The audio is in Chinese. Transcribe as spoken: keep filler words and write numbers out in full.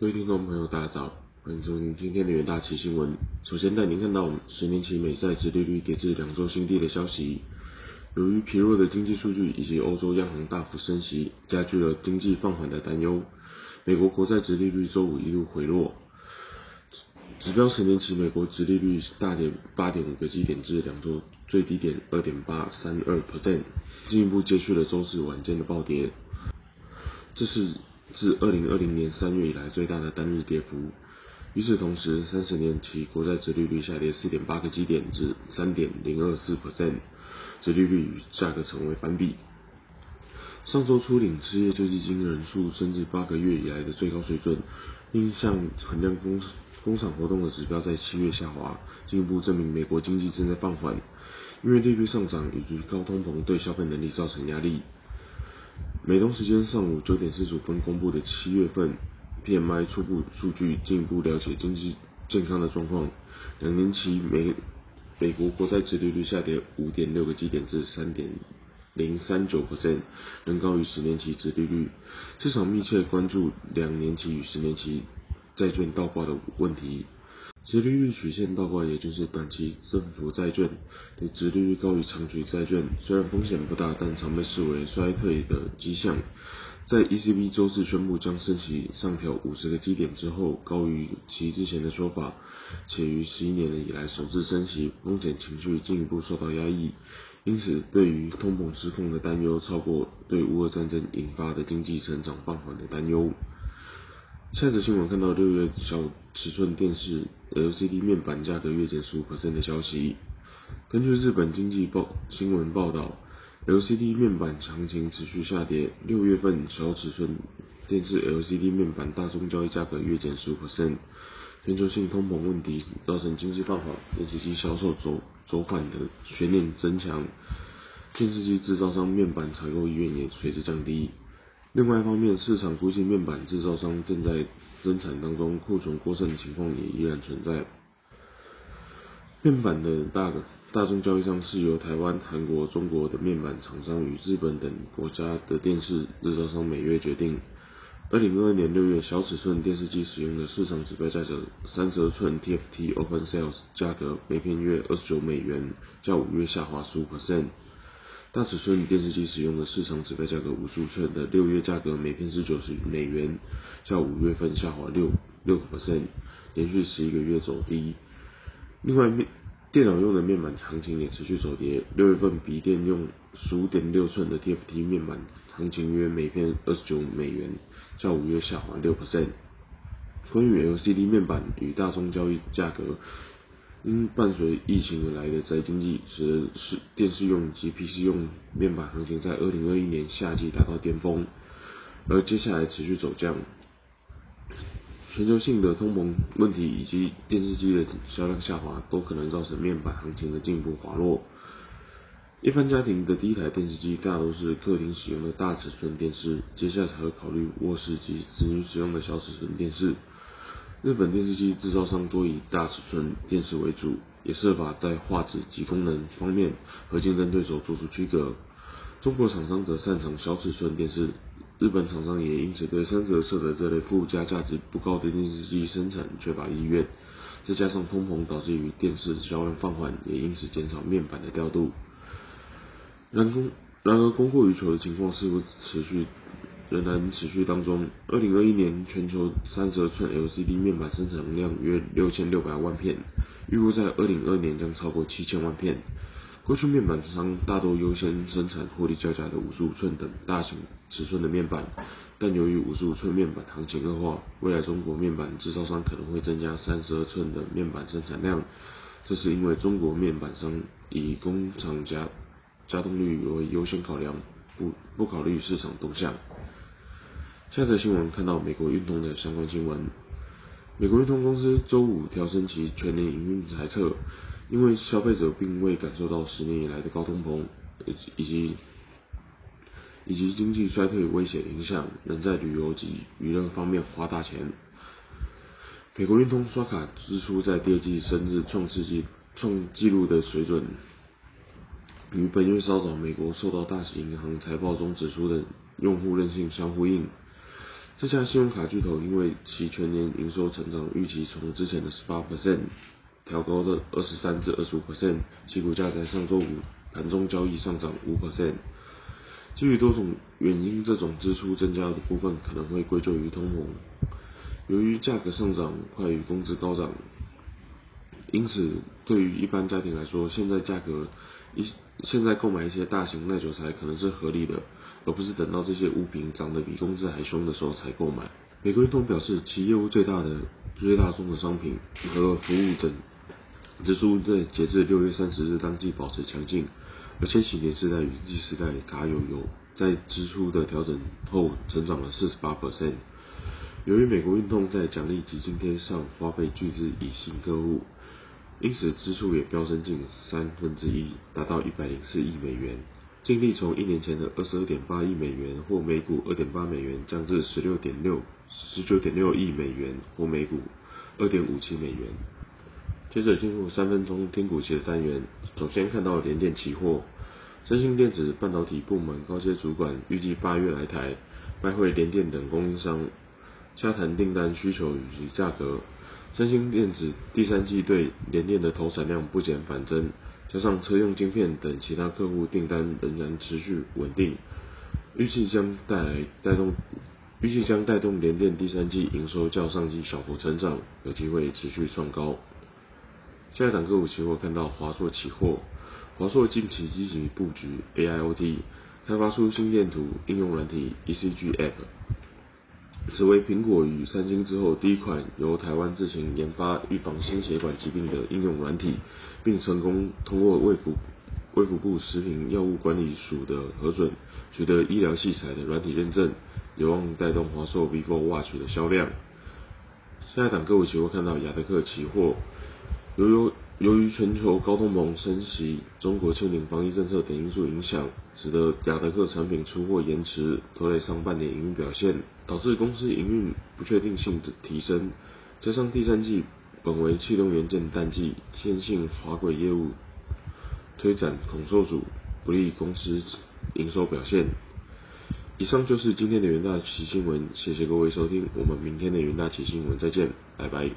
各位听众朋友，大家早，欢迎收听今天的元大期新闻。首先带您看到十年期美债殖利率跌至两周新低的消息。由于疲弱的经济数据以及欧洲央行大幅升息，加剧了经济放缓的担忧。美国国债殖利率周五一路回落，指标十年期美国殖利率大跌 八点五 个基点至两周最低点 百分之二点八三二， 进一步接续了周四晚间的暴跌。这是自二零二零年三月以来最大的单日跌幅。与此同时，三十年期国债殖利率下跌 四点八 个基点至 百分之三点零二四， 殖利率与价格成为反比。上周初领失业救济金人数升至八个月以来的最高水准，另一项衡量工工厂活动的指标在七月下滑，进一步证明美国经济正在放缓，因为利率上涨以及高通膨对消费能力造成压力。美东时间上午九点四十五分公布的七月份 P M I 初步数据，进一步了解经济健康的状况。两年期 美, 美国国债殖利率下跌 五点六 个基点至 百分之三点零三九， 仍高于十年期殖利率。市场密切关注两年期与十年期债券倒挂的问题。殖利率曲线倒挂，也就是短期政府债券的殖利率高于长期债券，虽然风险不大，但常被视为衰退的迹象。在 E C B 周四宣布将升息上调五十个基点之后，高于其之前的说法，且于十一年以来首次升息，风险情绪进一步受到压抑，因此对于通膨失控的担忧超过对乌俄战争引发的经济成长放缓的担忧。下则新闻看到六月小尺寸电视 L C D 面板价格月减 百分之十五 的消息。根据日本经济报新闻报道， L C D 面板行情持续下跌，六月份小尺寸电视 L C D 面板大宗交易价格月减 百分之十五， 全球性通膨问题造成经济放缓，电视机销售走走缓的悬念增强，电视机制造商面板采购意愿也随之降低。另外一方面，市场估计面板制造商正在增产当中，库存过剩的情况也依然存在。面板的大大宗交易商是由台湾、韩国、中国的面板厂商与日本等国家的电视制造商每月决定。二零二二年六月，小尺寸电视机使用的市场指标价格三十二寸 T F T Open Sales 价格每片约二十九美元，较五月下滑 百分之十五。大尺寸电视机使用的市场指标价格五十五寸的六月价格每片是九十美元，较五月份下滑 百分之六， 连续十一个月走低。另外，电脑用的面板行情也持续走跌，六月份笔电用 十五点六寸的 T F T 面板行情约每片二十九美元，较五月下滑 百分之六。 关于 L C D 面板与大宗交易价格，因伴随疫情而来的宅经济，使电视用及 P C 用面板行情在二零二一年夏季达到巅峰，而接下来持续走降。全球性的通膨问题以及电视机的销量下滑，都可能造成面板行情的进一步滑落。一般家庭的第一台电视机大都是客厅使用的大尺寸电视，接下来才会考虑卧室及子女使用的小尺寸电视。日本电视机制造商多以大尺寸电视为主，也设法在画质及功能方面和竞争对手做出区隔。中国厂商则擅长小尺寸电视，日本厂商也因此对三十二寸的这类附加价值不高的电视机生产缺乏意愿。再加上通膨导致于电视销量放缓，也因此减少面板的调度。然供然而供过于求的情况似乎持续。仍然持续当中。二零二一年全球三十二寸 L C D 面板生产容量约六千六百万片，预估在二零二二年将超过七千万片。过去面板商大多优先生产获利较佳的五十五寸等大型尺寸的面板，但由于五十五寸面板行情恶化，未来中国面板制造商可能会增加三十二寸的面板生产量，这是因为中国面板商以工厂加加动率为优先考量，不不考虑市场动向。下则新闻看到美国运通的相关新闻。美国运通公司周五调升其全年营运财测，因为消费者并未感受到十年以来的高通膨以及以及经济衰退威胁影响，能在旅游及娱乐方面花大钱。美国运通刷卡支出在第二季升至创世纪创纪录的水准，与本月稍早美国受到大型银行财报中指出的用户韧性相呼应。这家信用卡巨头因为其全年营收成长预期从之前的 百分之十八 调高到 百分之二十三至百分之二十五， 其股价在上周五盘中交易上涨 百分之五。 基于多种原因，这种支出增加的部分可能会归咎于通膨，由于价格上涨快于工资高涨，因此对于一般家庭来说，现在价格一现在购买一些大型耐久材可能是合理的，而不是等到这些物品涨得比工资还凶的时候才购买。美国运通表示，其业务最大的最大宗的商品和服务等支出在截至六月三十日当季保持强劲，而千禧年世代与 Z 世代卡友有在支出的调整后成长了 百分之四十八。 由于美国运通在奖励及津贴上花费巨资以吸引客户，因此支出也飙升近三分之一，达到一百零四亿美元，净利从一年前的 二十二点八亿美元或每股 二点八美元降至 十九点六亿美元或每股 二点五七美元。接着进入三分钟听股息的单元，首先看到联电期货，深信电子半导体部门高阶主管预计八月来台，拜会联电等供应商，洽谈订单需求以及价格。深信电子第三季对联电的投产量不减反增，加上车用晶片等其他客户订单仍然持续稳定，预计将带来带动预计将带动联电第三季营收较上季小幅成长，有机会持续创高。下一档个股期货看到华硕期货，华硕近期积极布局 A I O T， 开发出心电图应用软体 E C G App， 此为苹果与三星之后第一款由台湾自行研发预防心血管疾病的应用软体，并成功通过卫福卫福部食品药物管理署的核准，取得医疗器材的软体认证，有望带动华硕 Vivo Watch 的销量。下一档个股期货看到亚德克期货。由由于全球高通膨、升息、中国清零防疫政策等因素影响，使得亚德克产品出货延迟，拖累上半年营运表现，导致公司营运不确定性的提升。加上第三季本为气动元件淡季，线性滑轨业务推展恐受阻，不利公司营收表现。以上就是今天的元大奇新闻，谢谢各位收听，我们明天的元大奇新闻再见，拜拜。